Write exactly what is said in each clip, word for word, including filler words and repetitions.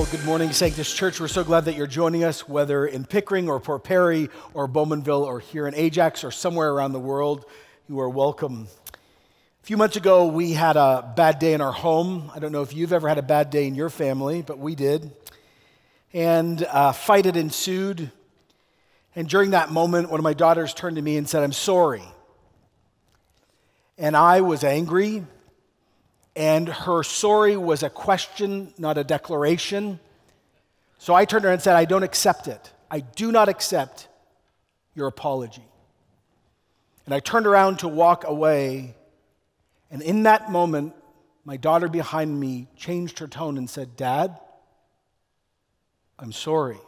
Well, good morning, Sanctus Church. We're so glad that you're joining us, whether in Pickering or Port Perry or Bowmanville or here in Ajax or somewhere around the world. You are welcome. A few months ago, we had a bad day in our home. I don't know if you've ever had a bad day in your family, but we did. And a fight had ensued. And during that moment, one of my daughters turned to me and said, "I'm sorry." And I was angry. And her sorry was a question, not a declaration. So I turned around and said, "I don't accept it. I do not accept your apology." And I turned around to walk away. And in that moment, my daughter behind me changed her tone and said, "Dad, I'm sorry."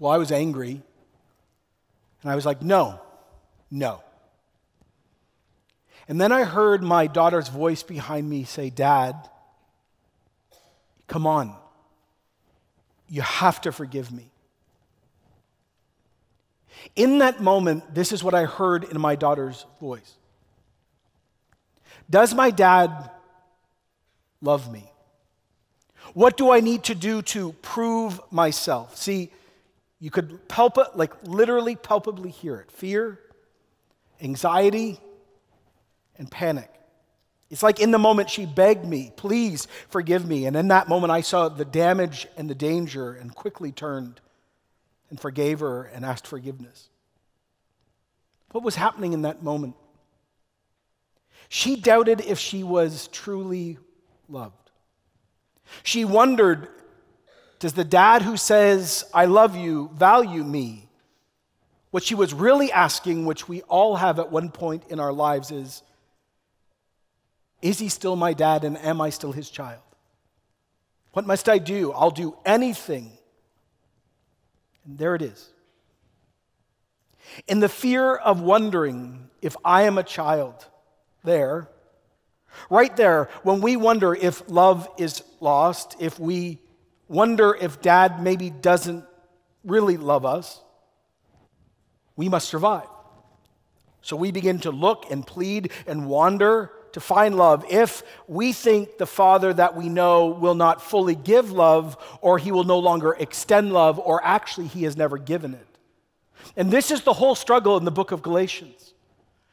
Well, I was angry. And I was like, no, no. And then I heard my daughter's voice behind me say, "Dad, come on. You have to forgive me." In that moment, this is what I heard in my daughter's voice. Does my dad love me? What do I need to do to prove myself? See, you could palp- like literally palpably hear it. Fear, anxiety, and panic. It's like in the moment she begged me, "Please forgive me." And in that moment I saw the damage and the danger and quickly turned and forgave her and asked forgiveness. What was happening in that moment? She doubted if she was truly loved. She wondered, does the dad who says, "I love you," value me? What she was really asking, which we all have at one point in our lives, is, is he still my dad and am I still his child? What must I do? I'll do anything. And there it is. In the fear of wondering if I am a child, there, right there, when we wonder if love is lost, if we wonder if dad maybe doesn't really love us, we must survive. So we begin to look and plead and wander to find love if we think the Father that we know will not fully give love, or he will no longer extend love, or actually he has never given it. And this is the whole struggle in the book of Galatians.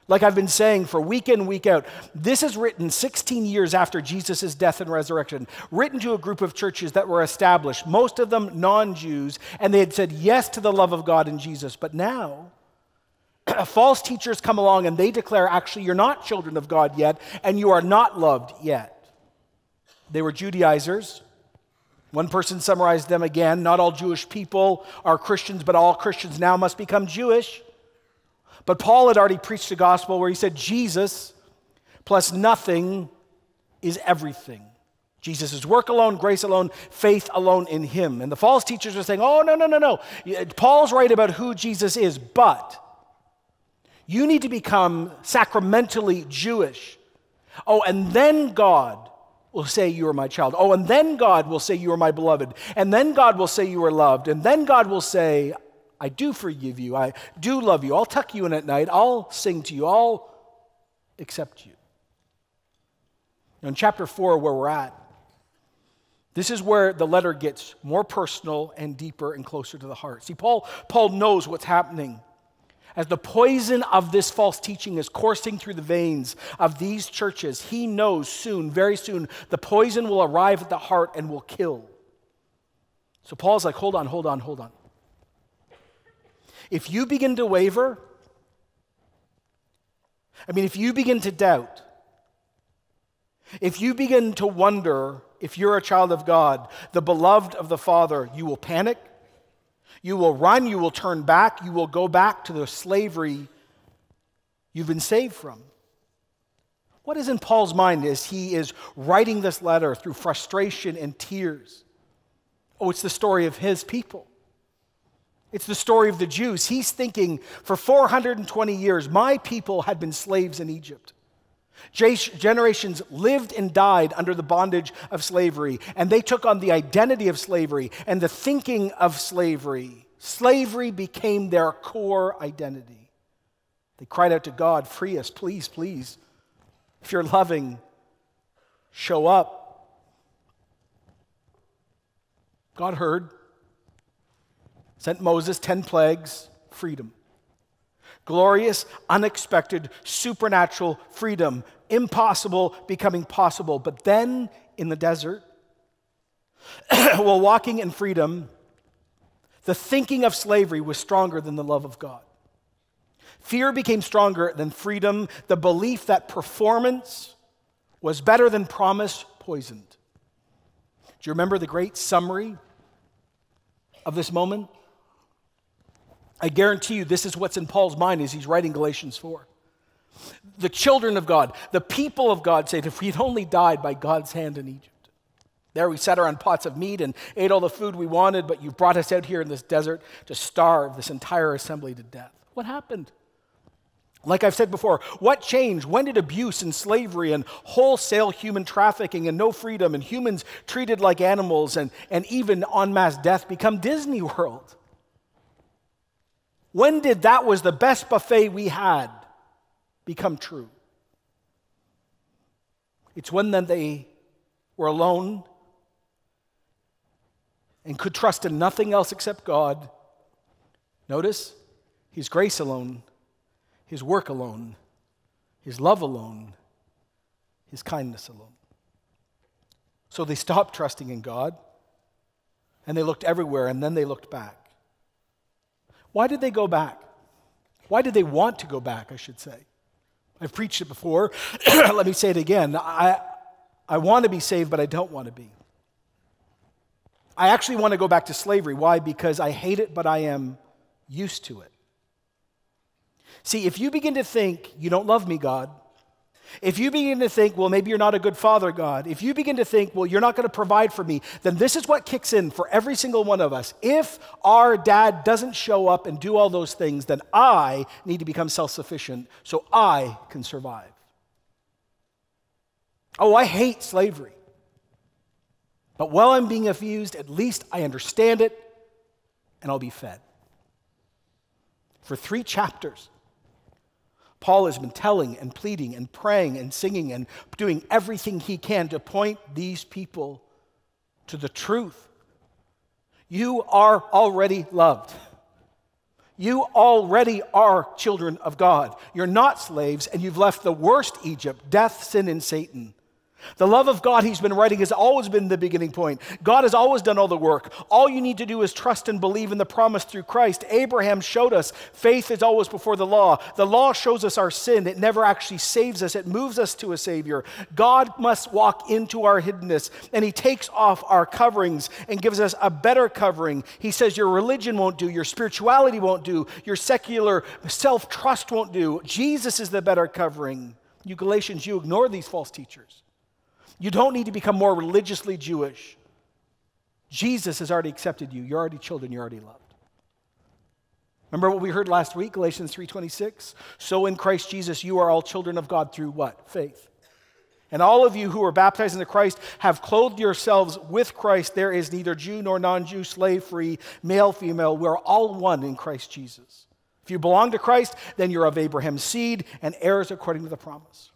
Like I've been saying for week in, week out, this is written sixteen years after Jesus' death and resurrection, written to a group of churches that were established, most of them non-Jews, and they had said yes to the love of God in Jesus. But now false teachers come along and they declare, actually, you're not children of God yet, and you are not loved yet. They were Judaizers. One person summarized them again, "Not all Jewish people are Christians, but all Christians now must become Jewish." But Paul had already preached the gospel where he said, Jesus plus nothing is everything. Jesus' work alone, grace alone, faith alone in him. And the false teachers were saying, oh, no, no, no, no. Paul's right about who Jesus is, but you need to become sacramentally Jewish. Oh, and then God will say you are my child. Oh, and then God will say you are my beloved. And then God will say you are loved. And then God will say, I do forgive you. I do love you. I'll tuck you in at night. I'll sing to you. I'll accept you. Now in chapter four, where we're at, this is where the letter gets more personal and deeper and closer to the heart. See, Paul, Paul knows what's happening. As the poison of this false teaching is coursing through the veins of these churches, he knows soon, very soon, the poison will arrive at the heart and will kill. So Paul's like, hold on, hold on, hold on. If you begin to waver, I mean, if you begin to doubt, if you begin to wonder if you're a child of God, the beloved of the Father, you will panic. You will run, you will turn back, you will go back to the slavery you've been saved from. What is in Paul's mind as he is writing this letter through frustration and tears? Oh, it's the story of his people. It's the story of the Jews. He's thinking, for four hundred twenty years, my people had been slaves in Egypt. Generations lived and died under the bondage of slavery, and they took on the identity of slavery and the thinking of slavery. Slavery became their core identity. They cried out to God, "Free us, please, please. If you're loving, show up." God heard, sent Moses ten plagues, freedom. Glorious, unexpected, supernatural freedom. Impossible becoming possible. But then, in the desert, while walking in freedom, the thinking of slavery was stronger than the love of God. Fear became stronger than freedom. The belief that performance was better than promise poisoned. Do you remember the great summary of this moment? I guarantee you this is what's in Paul's mind as he's writing Galatians four. The children of God, the people of God said, if we'd only died by God's hand in Egypt. There we sat around pots of meat and ate all the food we wanted, but you brought us out here in this desert to starve this entire assembly to death. What happened? Like I've said before, what changed? When did abuse and slavery and wholesale human trafficking and no freedom and humans treated like animals and, and even en masse death become Disney World? When did that was the best buffet we had become true? It's when then they were alone and could trust in nothing else except God. Notice, His grace alone, His work alone, His love alone, His kindness alone. So they stopped trusting in God, and they looked everywhere, and then they looked back. Why did they go back? Why did they want to go back, I should say? I've preached it before. Let me say it again. I, I want to be saved, but I don't want to be. I actually want to go back to slavery. Why? Because I hate it, but I am used to it. See, if you begin to think, you don't love me, God. If you begin to think, well, maybe you're not a good father, God. If you begin to think, well, you're not going to provide for me, then this is what kicks in for every single one of us. If our dad doesn't show up and do all those things, then I need to become self-sufficient so I can survive. Oh, I hate slavery. But while I'm being abused, at least I understand it and I'll be fed. For three chapters, Paul has been telling and pleading and praying and singing and doing everything he can to point these people to the truth. You are already loved. You already are children of God. You're not slaves, and you've left the worst Egypt, death, sin, and Satan. The love of God, he's been writing, has always been the beginning point. God has always done all the work. All you need to do is trust and believe in the promise through Christ. Abraham showed us faith is always before the law. The law shows us our sin. It never actually saves us. It moves us to a Savior. God must walk into our hiddenness, and he takes off our coverings and gives us a better covering. He says your religion won't do, your spirituality won't do, your secular self-trust won't do. Jesus is the better covering. You Galatians, you ignore these false teachers. You don't need to become more religiously Jewish. Jesus has already accepted you. You're already children. You're already loved. Remember what we heard last week, Galatians three twenty-six? So in Christ Jesus, you are all children of God through what? Faith. And all of you who are baptized into Christ have clothed yourselves with Christ. There is neither Jew nor non-Jew, slave, free, male, female. We're all one in Christ Jesus. If you belong to Christ, then you're of Abraham's seed and heirs according to the promise.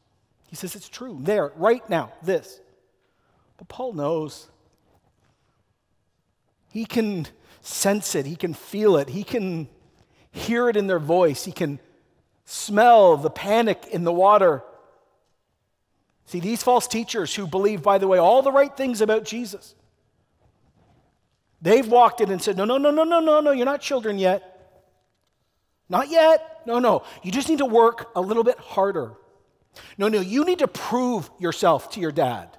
He says it's true, there, right now, this. But Paul knows. He can sense it. He can feel it. He can hear it in their voice. He can smell the panic in the water. See, these false teachers who believe, by the way, all the right things about Jesus, they've walked in and said, no, no, no, no, no, no, no, you're not children yet. Not yet. No, no. You just need to work a little bit harder. No, no, you need to prove yourself to your dad.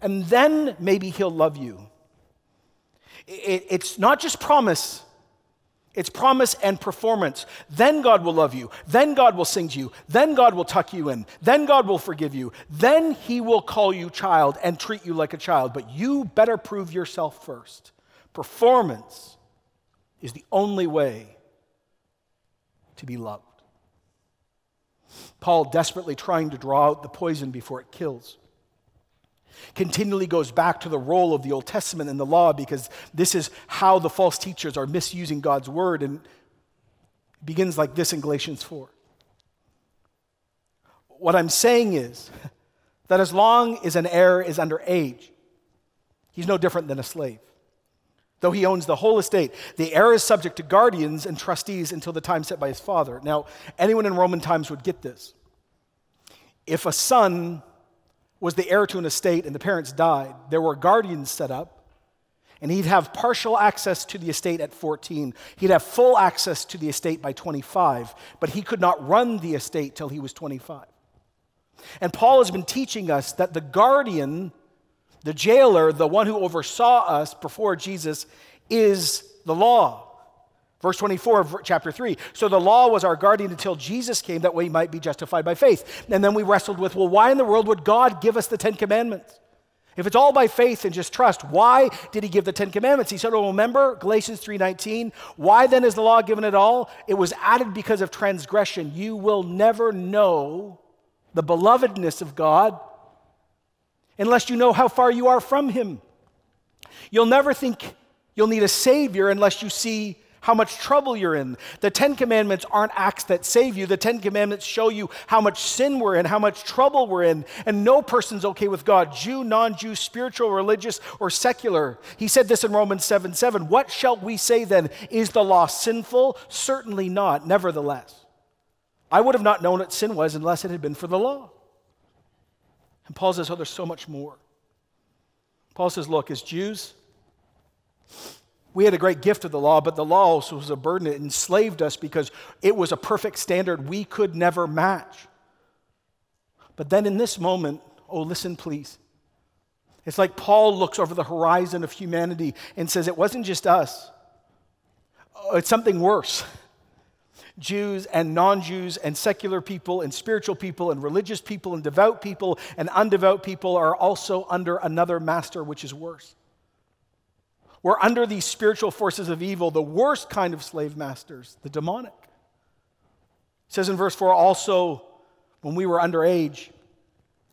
And then maybe he'll love you. It, it's not just promise. It's promise and performance. Then God will love you. Then God will sing to you. Then God will tuck you in. Then God will forgive you. Then he will call you child and treat you like a child. But you better prove yourself first. Performance is the only way to be loved. Paul, desperately trying to draw out the poison before it kills, continually goes back to the role of the Old Testament and the law, because this is how the false teachers are misusing God's word, and begins like this in Galatians four. What I'm saying is that as long as an heir is under age, he's no different than a slave. though he owns the whole estate. The heir is subject to guardians and trustees until the time set by his father. Now, anyone in Roman times would get this. If a son was the heir to an estate and the parents died, there were guardians set up, and he'd have partial access to the estate at fourteen. He'd have full access to the estate by twenty-five, but he could not run the estate till he was twenty-five. And Paul has been teaching us that the guardian, the jailer, the one who oversaw us before Jesus, is the law. Verse twenty-four of chapter three. So the law was our guardian until Jesus came, that we might be justified by faith. And then we wrestled with, well, why in the world would God give us the Ten Commandments? If it's all by faith and just trust, why did he give the Ten Commandments? He said, oh, remember Galatians three nineteen, why then is the law given at all? It was added because of transgression. You will never know the belovedness of God unless you know how far you are from him. You'll never think you'll need a savior unless you see how much trouble you're in. The Ten Commandments aren't acts that save you. The Ten Commandments show you how much sin we're in, how much trouble we're in, and no person's okay with God, Jew, non-Jew, spiritual, religious, or secular. He said this in Romans seven seven, what shall we say then? Is the law sinful? Certainly not. Nevertheless, I would have not known what sin was unless it had been for the law. And Paul says, oh, there's so much more. Paul says, look, as Jews, we had a great gift of the law, but the law also was a burden. It enslaved us because it was a perfect standard we could never match. But then in this moment, oh, listen, please. It's like Paul looks over the horizon of humanity and says, it wasn't just us. Oh, it's something worse. Jews and non-Jews and secular people and spiritual people and religious people and devout people and undevout people are also under another master, which is worse. We're under these spiritual forces of evil, the worst kind of slave masters, the demonic. It says in verse four, also, when we were underage,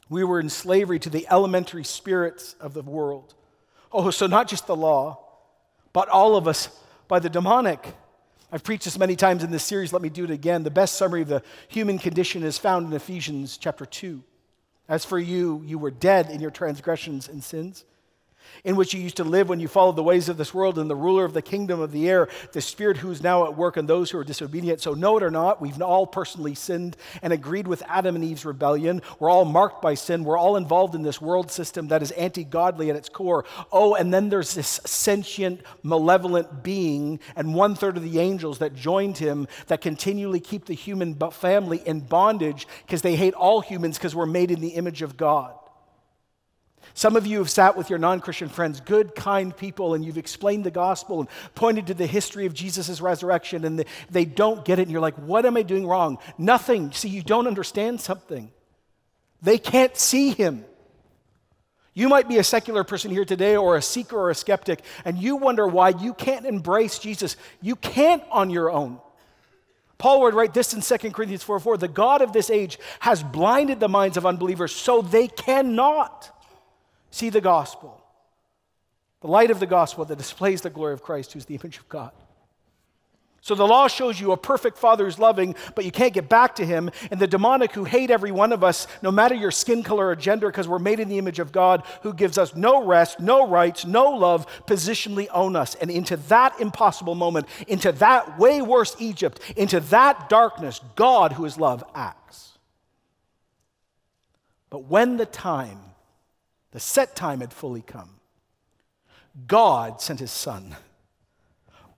we were in slavery to the elementary spirits of the world. Oh, so not just the law, but all of us by the demonic. I've preached this many times in this series. Let me do it again. The best summary of the human condition is found in Ephesians chapter two. As for you, you were dead in your transgressions and sins, in which you used to live when you followed the ways of this world and the ruler of the kingdom of the air, the spirit who is now at work in those who are disobedient. So know it or not, we've all personally sinned and agreed with Adam and Eve's rebellion. We're all marked by sin. We're all involved in this world system that is anti-godly at its core. Oh, and then there's this sentient, malevolent being and one-third of the angels that joined him that continually keep the human family in bondage because they hate all humans because we're made in the image of God. Some of you have sat with your non-Christian friends, good, kind people, and you've explained the gospel and pointed to the history of Jesus' resurrection, and they don't get it, and you're like, what am I doing wrong? Nothing. See, you don't understand something. They can't see him. You might be a secular person here today or a seeker or a skeptic, and you wonder why you can't embrace Jesus. You can't on your own. Paul would write this in Second Corinthians four four, the God of this age has blinded the minds of unbelievers so they cannot see the gospel, the light of the gospel that displays the glory of Christ, who's the image of God. So the law shows you a perfect father who's loving, but you can't get back to him. And the demonic who hate every one of us, no matter your skin color or gender, because we're made in the image of God, who gives us no rest, no rights, no love, positionally own us. And into that impossible moment, into that way worse Egypt, into that darkness, God, who is love, acts. But when the time The set time had fully come. God sent his son,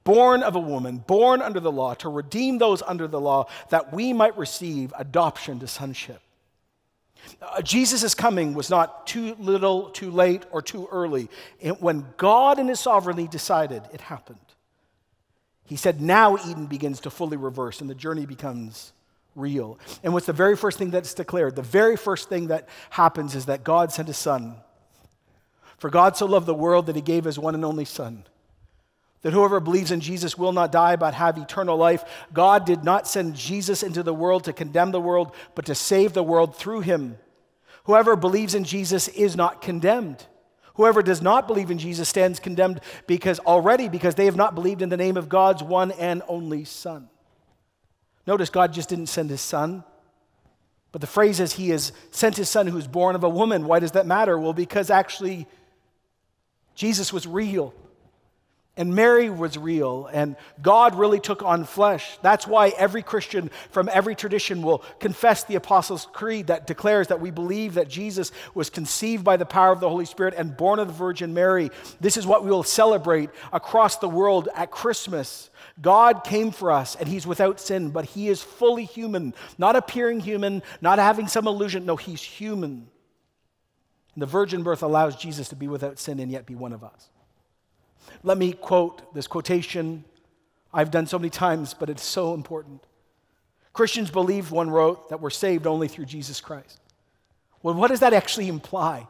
born of a woman, born under the law, to redeem those under the law that we might receive adoption to sonship. Uh, Jesus' coming was not too little, too late, or too early. It, when God in his sovereignty decided, it happened. He said, now Eden begins to fully reverse and the journey becomes real. And what's the very first thing that's declared? The very first thing that happens is that God sent his son. For God so loved the world that he gave his one and only son, that whoever believes in Jesus will not die but have eternal life. God did not send Jesus into the world to condemn the world, but to save the world through him. Whoever believes in Jesus is not condemned. Whoever does not believe in Jesus stands condemned because already because they have not believed in the name of God's one and only son. Notice God just didn't send his son. But the phrase is he has sent his son who's born of a woman. Why does that matter? Well, because actually Jesus was real. And Mary was real, and God really took on flesh. That's why every Christian from every tradition will confess the Apostles' Creed that declares that we believe that Jesus was conceived by the power of the Holy Spirit and born of the Virgin Mary. This is what we will celebrate across the world at Christmas. God came for us, and he's without sin, but he is fully human, not appearing human, not having some illusion. No, he's human. And the virgin birth allows Jesus to be without sin and yet be one of us. Let me quote this quotation I've done so many times, but it's so important. Christians believe, one wrote, that we're saved only through Jesus Christ. Well, what does that actually imply?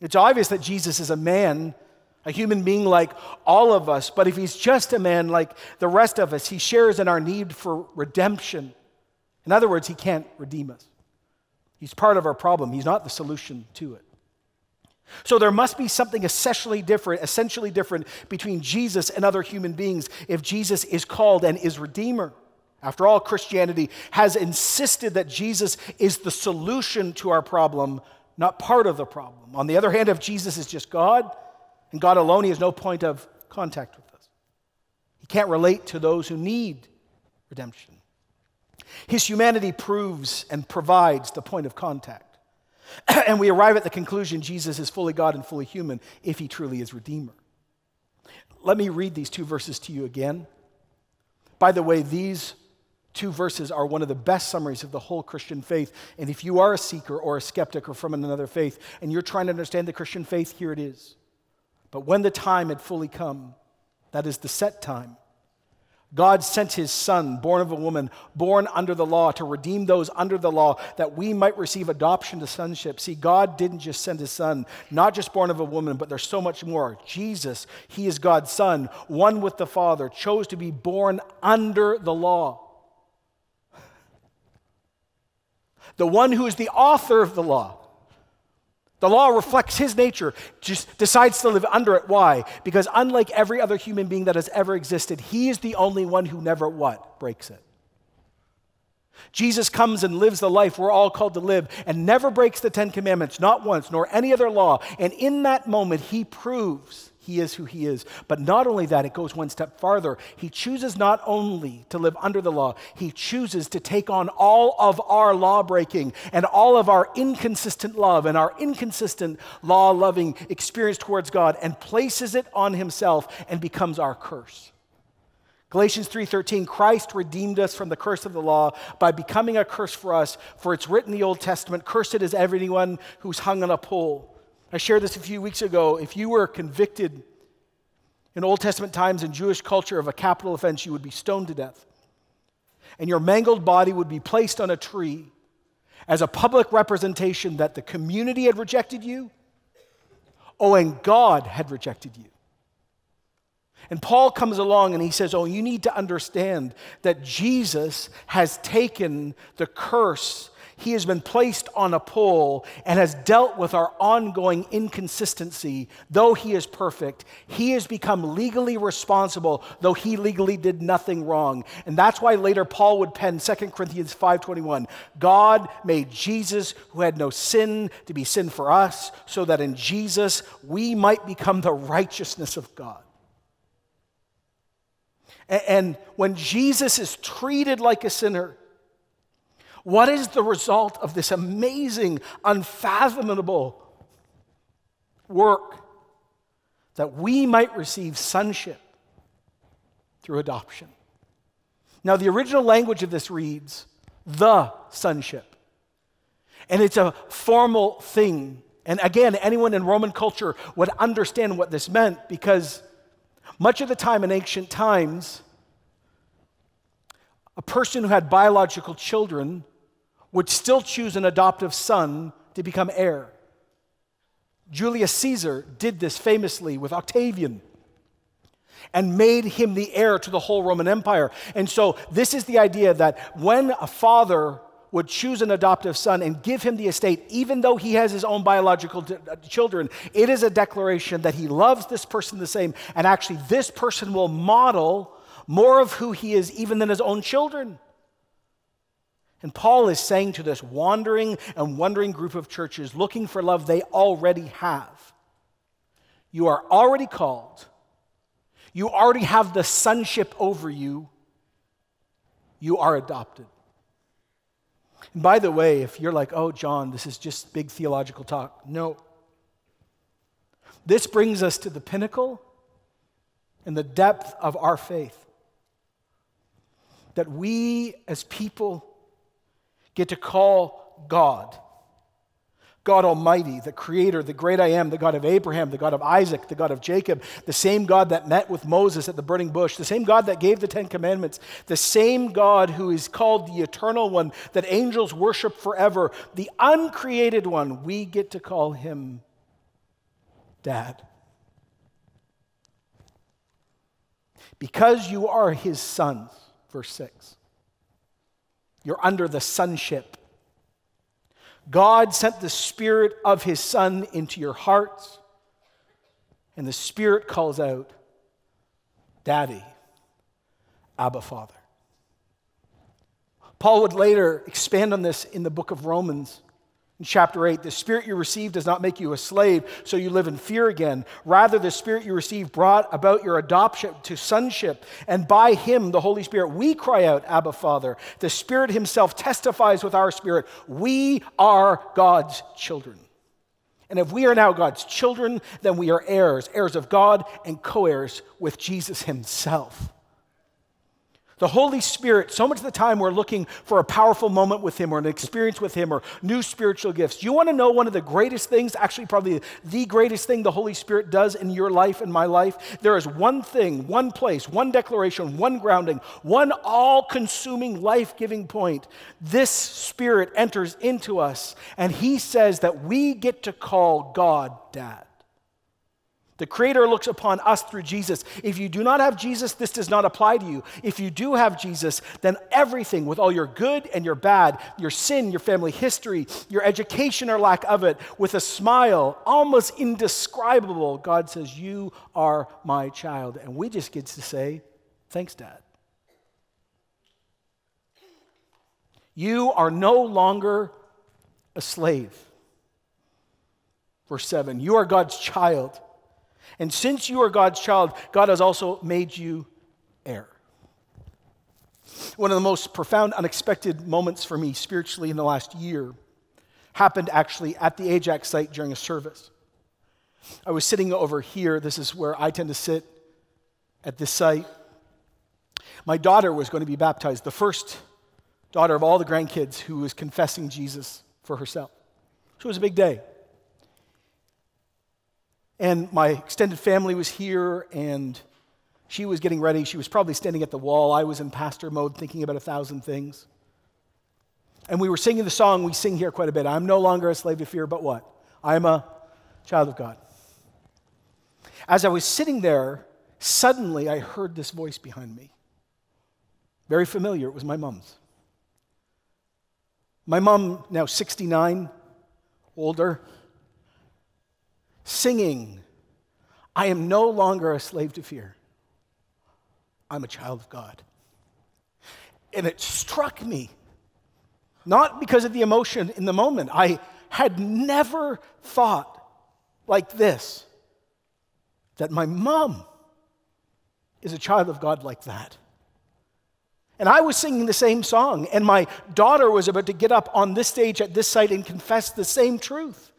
It's obvious that Jesus is a man, a human being like all of us, but if he's just a man like the rest of us, he shares in our need for redemption. In other words, he can't redeem us. He's part of our problem. He's not the solution to it. So there must be something essentially different, essentially different between Jesus and other human beings if Jesus is called and is Redeemer. After all, Christianity has insisted that Jesus is the solution to our problem, not part of the problem. On the other hand, if Jesus is just God and God alone, he has no point of contact with us. He can't relate to those who need redemption. His humanity proves and provides the point of contact. And we arrive at the conclusion Jesus is fully God and fully human if he truly is Redeemer. Let me read these two verses to you again. By the way, these two verses are one of the best summaries of the whole Christian faith. And if you are a seeker or a skeptic or from another faith and you're trying to understand the Christian faith, here it is. But when the time had fully come, that is the set time, God sent his son, born of a woman, born under the law, to redeem those under the law, that we might receive adoption to sonship. See, God didn't just send his son, not just born of a woman, but there's so much more. Jesus, he is God's son, one with the Father, chose to be born under the law. The one who is the author of the law. The law reflects his nature, just decides to live under it. Why? Because unlike every other human being that has ever existed, he is the only one who never what? Breaks it. Jesus comes and lives the life we're all called to live and never breaks the Ten Commandments, not once, nor any other law. And in that moment, he proves he is who he is. But not only that, it goes one step farther. He chooses not only to live under the law, he chooses to take on all of our law breaking and all of our inconsistent love and our inconsistent law loving experience towards God and places it on himself and becomes our curse. Galatians three thirteen, Christ redeemed us from the curse of the law by becoming a curse for us, for it's written in the Old Testament, cursed is everyone who's hung on a pole. I shared this a few weeks ago. If you were convicted in Old Testament times in Jewish culture of a capital offense, you would be stoned to death. And your mangled body would be placed on a tree as a public representation that the community had rejected you, oh, and God had rejected you. And Paul comes along and he says, oh, you need to understand that Jesus has taken the curse. He has been placed on a pole and has dealt with our ongoing inconsistency. Though he is perfect, he has become legally responsible, though he legally did nothing wrong. And that's why later Paul would pen Second Corinthians five twenty-one, God made Jesus, who had no sin, to be sin for us, so that in Jesus we might become the righteousness of God. And when Jesus is treated like a sinner, what is the result of this amazing, unfathomable work that we might receive sonship through adoption? Now, the original language of this reads, the sonship. And it's a formal thing. And again, anyone in Roman culture would understand what this meant because much of the time in ancient times, a person who had biological children would still choose an adoptive son to become heir. Julius Caesar did this famously with Octavian and made him the heir to the whole Roman Empire. And so this is the idea that when a father would choose an adoptive son and give him the estate, even though he has his own biological d- children, it is a declaration that he loves this person the same, and actually this person will model more of who he is even than his own children. And Paul is saying to this wandering and wondering group of churches looking for love they already have, you are already called, You already have the sonship over you. You are adopted. And by the way, if you're like, oh, John, this is just big theological talk. No. This brings us to the pinnacle and the depth of our faith. That we as people get to call God, God Almighty, the Creator, the great I Am, the God of Abraham, the God of Isaac, the God of Jacob, the same God that met with Moses at the burning bush, the same God that gave the Ten Commandments, the same God who is called the Eternal One, that angels worship forever, the uncreated One, we get to call Him Dad. Because you are His sons, verse six. You're under the sonship. God sent the Spirit of His Son into your hearts, and the Spirit calls out, Daddy, Abba, Father. Paul would later expand on this in the book of Romans. In chapter eight, the Spirit you received does not make you a slave, so you live in fear again. Rather, the Spirit you received brought about your adoption to sonship, and by Him, the Holy Spirit, we cry out, Abba, Father. The Spirit Himself testifies with our spirit. We are God's children. And if we are now God's children, then we are heirs, heirs of God and co-heirs with Jesus Himself. The Holy Spirit, so much of the time we're looking for a powerful moment with Him or an experience with Him or new spiritual gifts. You want to know one of the greatest things, actually probably the greatest thing the Holy Spirit does in your life and my life? There is one thing, one place, one declaration, one grounding, one all-consuming, life-giving point. This Spirit enters into us, and He says that we get to call God Dad. The Creator looks upon us through Jesus. If you do not have Jesus, this does not apply to you. If you do have Jesus, then everything with all your good and your bad, your sin, your family history, your education or lack of it, with a smile, almost indescribable, God says, you are my child. And we just get to say, thanks, Dad. You are no longer a slave. Verse seven, you are God's child. And since you are God's child, God has also made you heir. One of the most profound, unexpected moments for me spiritually in the last year happened actually at the Ajax site during a service. I was sitting over here. This is where I tend to sit at this site. My daughter was going to be baptized, the first daughter of all the grandkids who was confessing Jesus for herself. So it was a big day. And my extended family was here, and she was getting ready. She was probably standing at the wall. I was in pastor mode thinking about a thousand things. And we were singing the song we sing here quite a bit. I'm no longer a slave to fear, but what? I'm a child of God. As I was sitting there, suddenly I heard this voice behind me. Very familiar. It was my mom's. My mom, now sixty-nine, older, singing, I am no longer a slave to fear. I'm a child of God. And it struck me, not because of the emotion in the moment. I had never thought like this, that my mom is a child of God like that. And I was singing the same song, and my daughter was about to get up on this stage at this site and confess the same truth.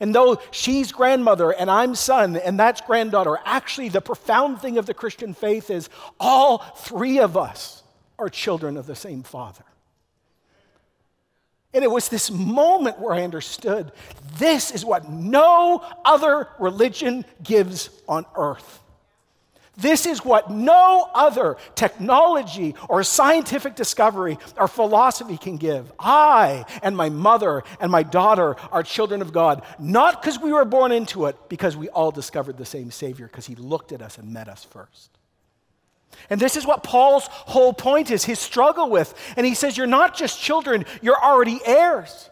And though she's grandmother and I'm son and that's granddaughter, actually the profound thing of the Christian faith is all three of us are children of the same Father. And it was this moment where I understood this is what no other religion gives on earth. This is what no other technology or scientific discovery or philosophy can give. I and my mother and my daughter are children of God, not because we were born into it, because we all discovered the same Savior, because He looked at us and met us first. And this is what Paul's whole point is, his struggle with. And he says, you're not just children, you're already heirs.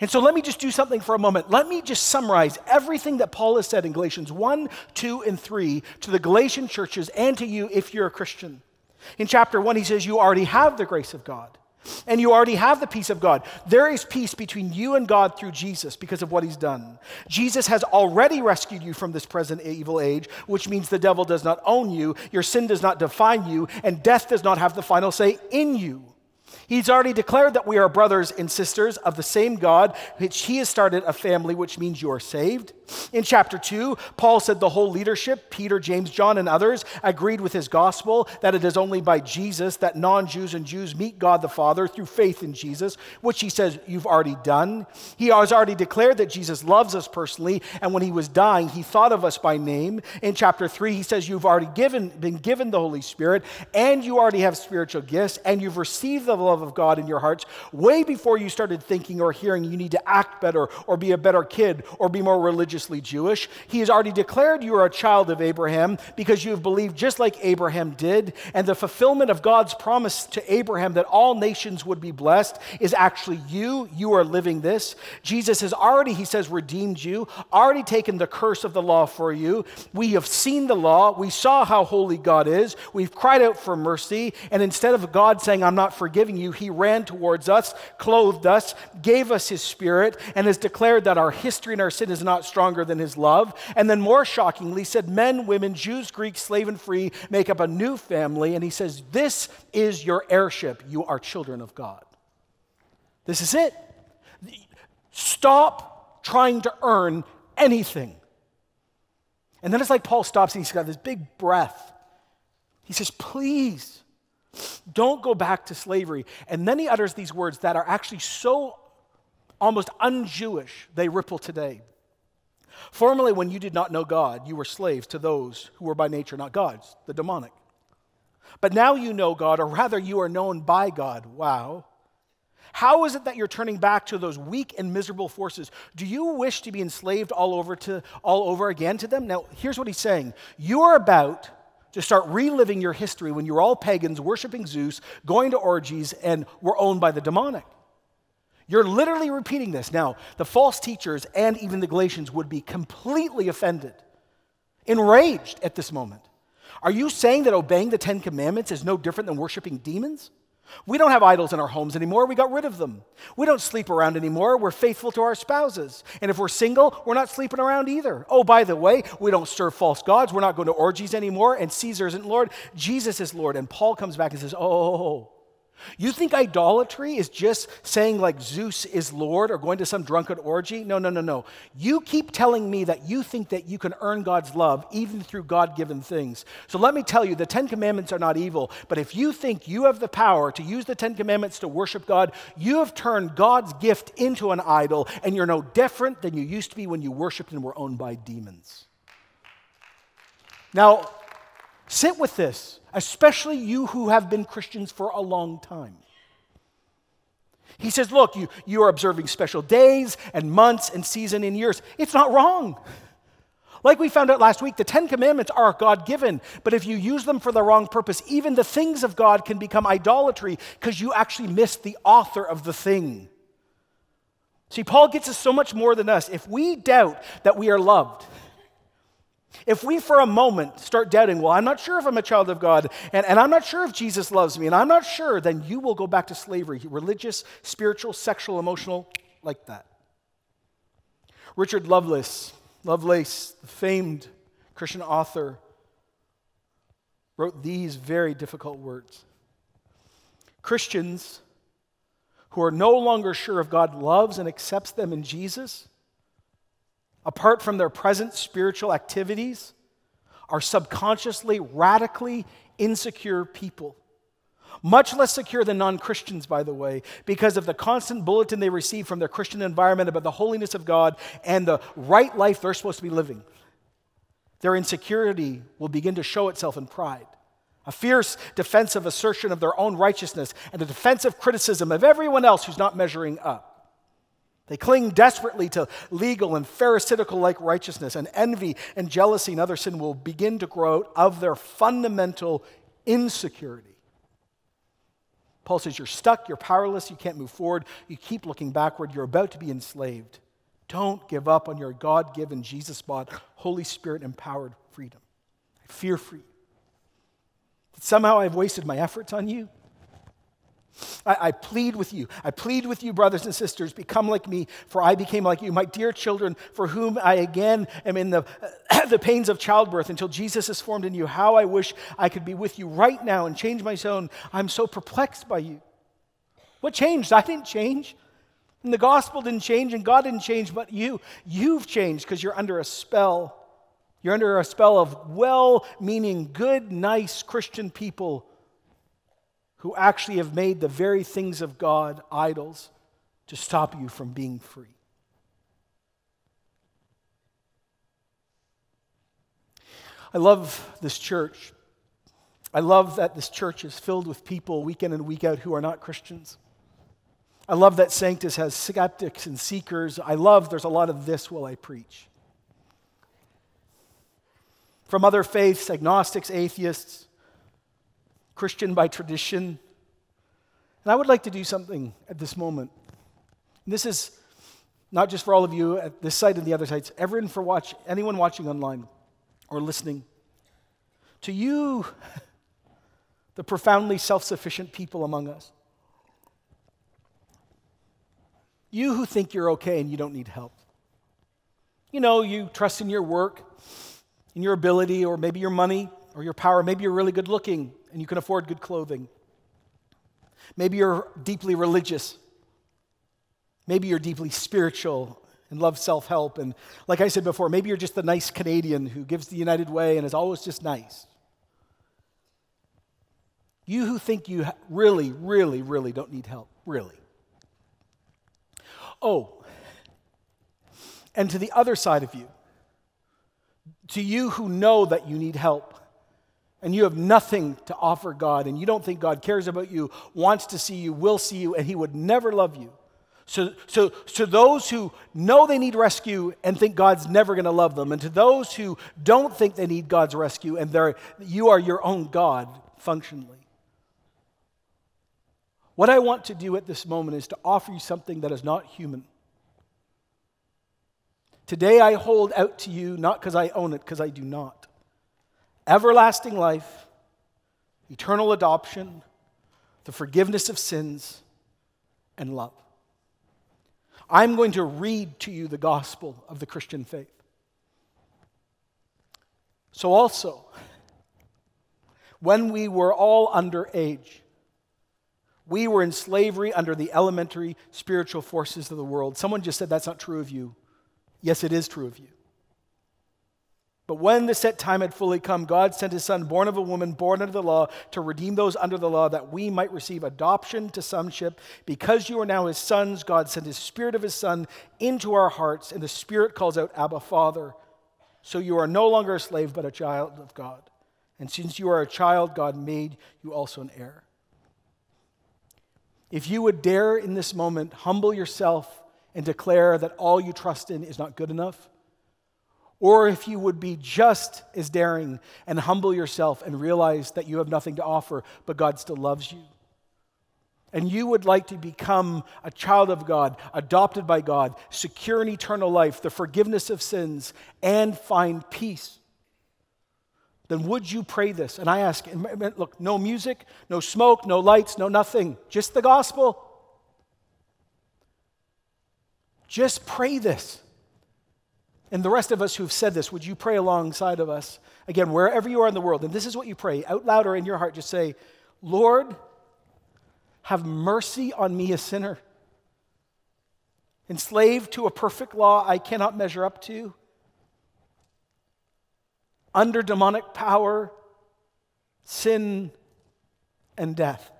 And so let me just do something for a moment. Let me just summarize everything that Paul has said in Galatians one, two, and three to the Galatian churches and to you if you're a Christian. In chapter one, he says, you already have the grace of God. and you already have the peace of God. There is peace between you and God through Jesus because of what he's done. Jesus has already rescued you from this present evil age, which means the devil does not own you, your sin does not define you, and death does not have the final say in you. He's already declared that we are brothers and sisters of the same God, which he has started a family, which means you are saved. In chapter two, Paul said the whole leadership, Peter, James, John, and others, agreed with his gospel that it is only by Jesus that non-Jews and Jews meet God the Father through faith in Jesus, which he says you've already done. He has already declared that Jesus loves us personally, and when he was dying, he thought of us by name. In chapter three, he says you've already given, been given the Holy Spirit, and you already have spiritual gifts, and you've received the love of God in your hearts way before you started thinking or hearing you need to act better or be a better kid or be more religiously Jewish. He has already declared you are a child of Abraham because you have believed just like Abraham did, and the fulfillment of God's promise to Abraham that all nations would be blessed is actually you. You are living this. Jesus has already, he says, redeemed you, already taken the curse of the law for you. We have seen the law. We saw how holy God is. We've cried out for mercy, and instead of God saying, "I'm not forgiving you," he ran towards us, clothed us, gave us his spirit, and has declared that our history and our sin is not stronger than his love. And then more shockingly said, men, women, Jews, Greeks, slave and free make up a new family. And he says, this is your heirship. You are children of God. This is it. Stop trying to earn anything. And then it's like Paul stops and he's got this big breath. He says, please, don't go back to slavery. And then he utters these words that are actually so almost un-Jewish, they ripple today. Formerly, when you did not know God, you were slaves to those who were by nature not gods, the demonic. But now you know God, or rather you are known by God. Wow. How is it that you're turning back to those weak and miserable forces? Do you wish to be enslaved all over to all over again to them? Now, here's what he's saying. You are about to start reliving your history when you were all pagans, worshiping Zeus, going to orgies, and were owned by the demonic. You're literally repeating this. Now, the false teachers and even the Galatians would be completely offended, enraged at this moment. Are you saying that obeying the Ten Commandments is no different than worshiping demons? We don't have idols in our homes anymore. We got rid of them. We don't sleep around anymore. We're faithful to our spouses. And if we're single, we're not sleeping around either. Oh, by the way, we don't serve false gods. We're not going to orgies anymore. And Caesar isn't Lord. Jesus is Lord. And Paul comes back and says, oh, you think idolatry is just saying like Zeus is Lord or going to some drunken orgy? No, no, no, no. You keep telling me that you think that you can earn God's love even through God-given things. So let me tell you, the Ten Commandments are not evil, but if you think you have the power to use the Ten Commandments to worship God, you have turned God's gift into an idol, and you're no different than you used to be when you worshiped and were owned by demons. Now, sit with this, especially you who have been Christians for a long time. He says, look, you, you are observing special days and months and season and years. It's not wrong. Like we found out last week, the Ten Commandments are God-given, but if you use them for the wrong purpose, even the things of God can become idolatry because you actually missed the author of the thing. See, Paul gets us so much more than us. If we doubt that we are loved, if we for a moment start doubting, well, I'm not sure if I'm a child of God, and, and I'm not sure if Jesus loves me, and I'm not sure, then you will go back to slavery, religious, spiritual, sexual, emotional, like that. Richard Lovelace, Lovelace, the famed Christian author, wrote these very difficult words. Christians who are no longer sure if God loves and accepts them in Jesus, apart from their present spiritual activities, are subconsciously, radically insecure people. Much less secure than non-Christians, by the way, because of the constant bulletin they receive from their Christian environment about the holiness of God and the right life they're supposed to be living. Their insecurity will begin to show itself in pride, a fierce defensive assertion of their own righteousness, and a defensive criticism of everyone else who's not measuring up. They cling desperately to legal and pharisaical-like righteousness, and envy and jealousy and other sin will begin to grow out of their fundamental insecurity. Paul says, you're stuck, you're powerless, you can't move forward, you keep looking backward, you're about to be enslaved. Don't give up on your God-given, Jesus-bought, Holy Spirit-empowered freedom. I fear for you. Somehow I've wasted my efforts on you. I, I plead with you. I plead with you, brothers and sisters, become like me, for I became like you. My dear children, for whom I again am in the, the pains of childbirth until Jesus is formed in you. How I wish I could be with you right now and change my own. I'm so perplexed by you. What changed? I didn't change. And the gospel didn't change, and God didn't change, but you, you've changed because you're under a spell. You're under a spell of well-meaning, good, nice Christian people who actually have made the very things of God idols to stop you from being free. I love this church. I love that this church is filled with people week in and week out who are not Christians. I love that Sanctus has skeptics and seekers. I love there's a lot of this while I preach. From other faiths, agnostics, atheists, Christian by tradition. And I would like to do something at this moment. And this is not just for all of you at this site and the other sites, everyone for watch, anyone watching online or listening. To you, the profoundly self-sufficient people among us, you who think you're okay and you don't need help. You know, you trust in your work, in your ability, or maybe your money, or your power. Maybe you're really good looking and you can afford good clothing. Maybe you're deeply religious. Maybe you're deeply spiritual and love self-help. And like I said before, maybe you're just the nice Canadian who gives the United Way and is always just nice. You who think you really, really, really don't need help, really. Oh, and to the other side of you, to you who know that you need help and you have nothing to offer God and you don't think God cares about you, wants to see you, will see you, and he would never love you. So, so, so those who know they need rescue and think God's never going to love them, and to those who don't think they need God's rescue and they're, you are your own God functionally. What I want to do at this moment is to offer you something that is not human. Today I hold out to you, not because I own it, because I do not. Everlasting life, eternal adoption, the forgiveness of sins, and love. I'm going to read to you the gospel of the Christian faith. So also, when we were all underage, we were in slavery under the elementary spiritual forces of the world. Someone just said, that's not true of you. Yes, it is true of you. But when the set time had fully come, God sent his son, born of a woman, born under the law, to redeem those under the law, that we might receive adoption to sonship. Because you are now his sons, God sent his spirit of his son into our hearts, and the spirit calls out, Abba, Father. So you are no longer a slave, but a child of God. And since you are a child, God made you also an heir. If you would dare in this moment humble yourself and declare that all you trust in is not good enough, or if you would be just as daring and humble yourself and realize that you have nothing to offer, but God still loves you, and you would like to become a child of God, adopted by God, secure in eternal life, the forgiveness of sins, and find peace, then would you pray this? And I ask, look, no music, no smoke, no lights, no nothing, just the gospel. Just pray this. And the rest of us who've said this, would you pray alongside of us? Again, wherever you are in the world, and this is what you pray, out loud or in your heart, just say, Lord, have mercy on me, a sinner, enslaved to a perfect law I cannot measure up to, under demonic power, sin, and death.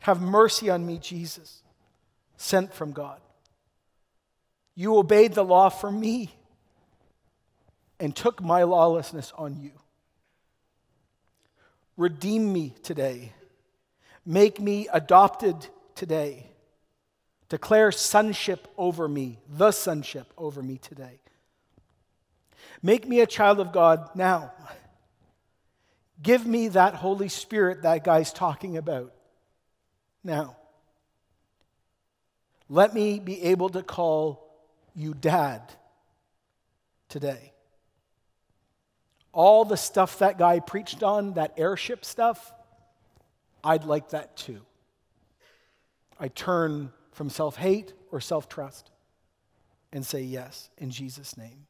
Have mercy on me, Jesus, sent from God. You obeyed the law for me and took my lawlessness on you. Redeem me today. Make me adopted today. Declare sonship over me, the sonship over me today. Make me a child of God now. Give me that Holy Spirit that guy's talking about now. Let me be able to call you Dad today. All the stuff that guy preached on, that airship stuff, I'd like that too. I turn from self-hate or self-trust and say yes in Jesus' name.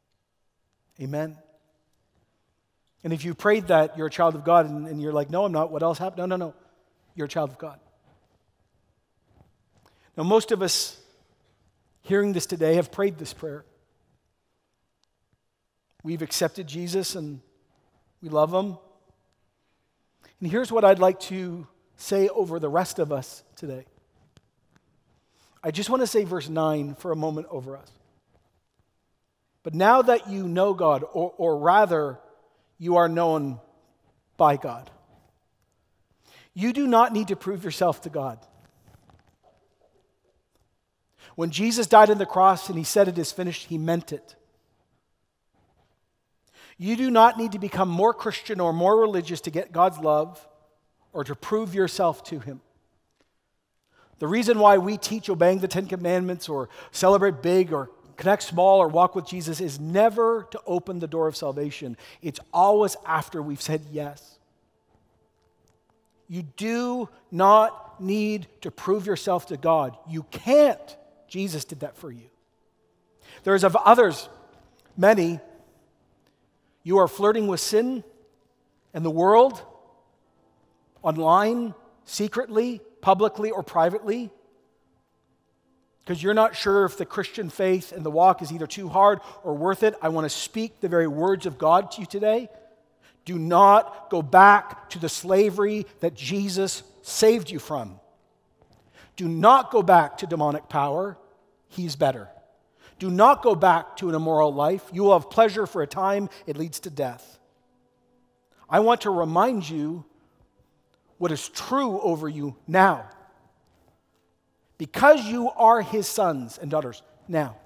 Amen. And if you prayed that, you're a child of God, and, and you're like, no, I'm not. What else happened? No, no, no. You're a child of God. Now, most of us hearing this today have prayed this prayer. We've accepted Jesus and we love him. And here's what I'd like to say over the rest of us today. I just want to say verse nine for a moment over us. But now that you know God, or, or rather, you are known by God, you do not need to prove yourself to God. When Jesus died on the cross and he said it is finished, he meant it. You do not need to become more Christian or more religious to get God's love or to prove yourself to him. The reason why we teach obeying the Ten Commandments or celebrate big or connect small or walk with Jesus is never to open the door of salvation. It's always after we've said yes. You do not need to prove yourself to God. You can't. Jesus did that for you. There's of others, many. You are flirting with sin and the world, online, secretly, publicly, or privately, because you're not sure if the Christian faith and the walk is either too hard or worth it. I want to speak the very words of God to you today. Do not go back to the slavery that Jesus saved you from. Do not go back to demonic power. He's better. Do not go back to an immoral life. You will have pleasure for a time. It leads to death. I want to remind you what is true over you now. Because you are his sons and daughters now.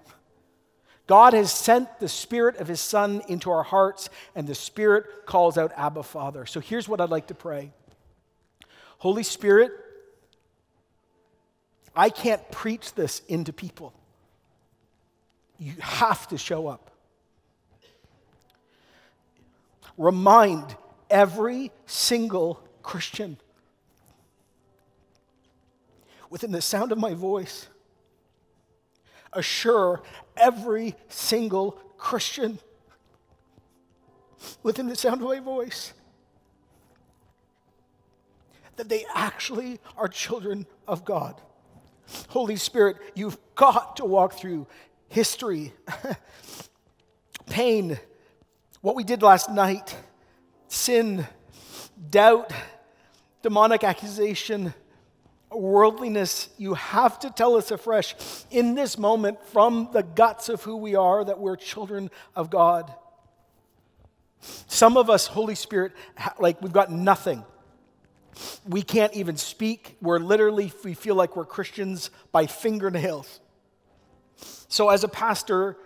God has sent the Spirit of his Son into our hearts, and the Spirit calls out, Abba, Father. So here's what I'd like to pray. Holy Spirit, I can't preach this into people. You have to show up. Remind every single Christian within the sound of my voice. Assure every single Christian within the sound of my voice that they actually are children of God. Holy Spirit, you've got to walk through history, pain, what we did last night, sin, doubt, demonic accusation, worldliness. You have to tell us afresh in this moment from the guts of who we are that we're children of God. Some of us, Holy Spirit, like we've got nothing. We can't even speak. We're literally, we feel like we're Christians by fingernails. So as a pastor,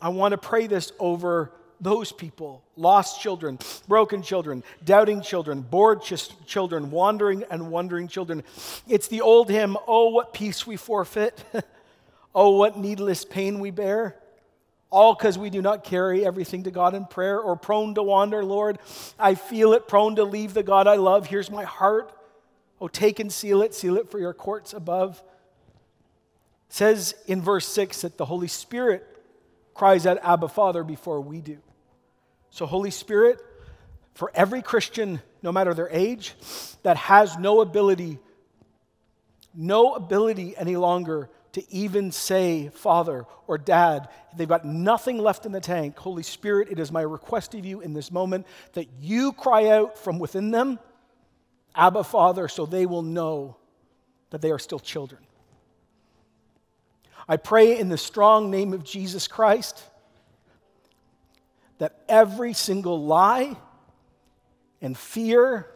I want to pray this over those people, lost children, broken children, doubting children, bored ch- children, wandering and wandering children. It's the old hymn, oh, what peace we forfeit. Oh, what needless pain we bear. All because we do not carry everything to God in prayer, or prone to wander, Lord. I feel it, prone to leave the God I love. Here's my heart. Oh, take and seal it, seal it for your courts above. It says in verse six that the Holy Spirit cries out, Abba, Father, before we do. So Holy Spirit, for every Christian, no matter their age, that has no ability, no ability any longer to even say Father or Dad, they've got nothing left in the tank. Holy Spirit, it is my request of you in this moment that you cry out from within them, Abba, Father, so they will know that they are still children. I pray in the strong name of Jesus Christ that every single lie and fear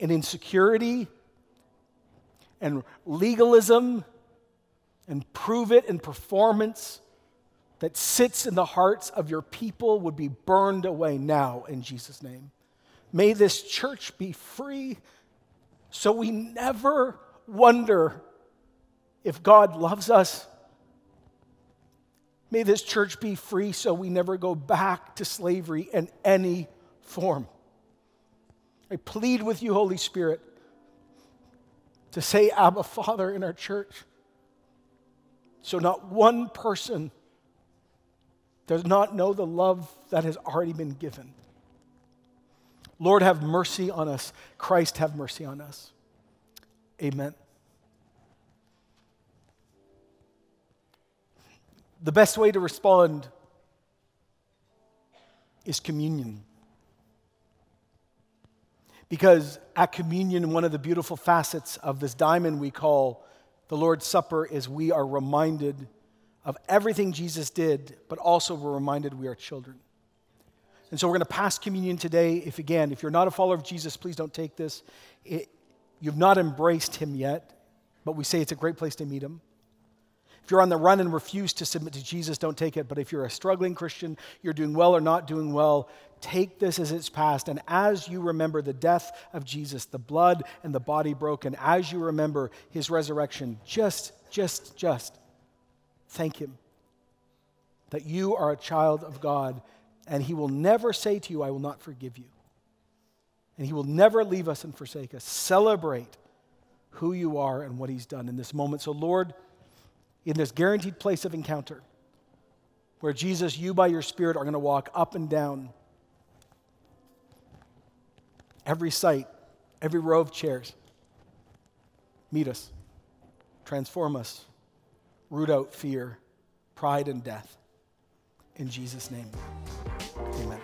and insecurity and legalism and prove it and performance that sits in the hearts of your people would be burned away now in Jesus' name. May this church be free so we never wonder if God loves us. May this church be free so we never go back to slavery in any form. I plead with you, Holy Spirit, to say Abba Father in our church. So not one person does not know the love that has already been given. Lord, have mercy on us. Christ, have mercy on us. Amen. The best way to respond is communion. Because at communion, one of the beautiful facets of this diamond we call the Lord's Supper is we are reminded of everything Jesus did, but also we're reminded we are children. And so we're going to pass communion today. If again, if you're not a follower of Jesus, please don't take this. It, you've not embraced him yet, but we say it's a great place to meet him. If you're on the run and refuse to submit to Jesus, don't take it. But if you're a struggling Christian, you're doing well or not doing well, take this as it's passed. And as you remember the death of Jesus, the blood and the body broken, as you remember his resurrection, just, just, just thank him that you are a child of God, and he will never say to you, I will not forgive you. And he will never leave us and forsake us. Celebrate who you are and what he's done in this moment. So Lord, in this guaranteed place of encounter, where Jesus, you by your Spirit are going to walk up and down every site, every row of chairs. Meet us, transform us, root out fear, pride, and death. In Jesus' name, amen.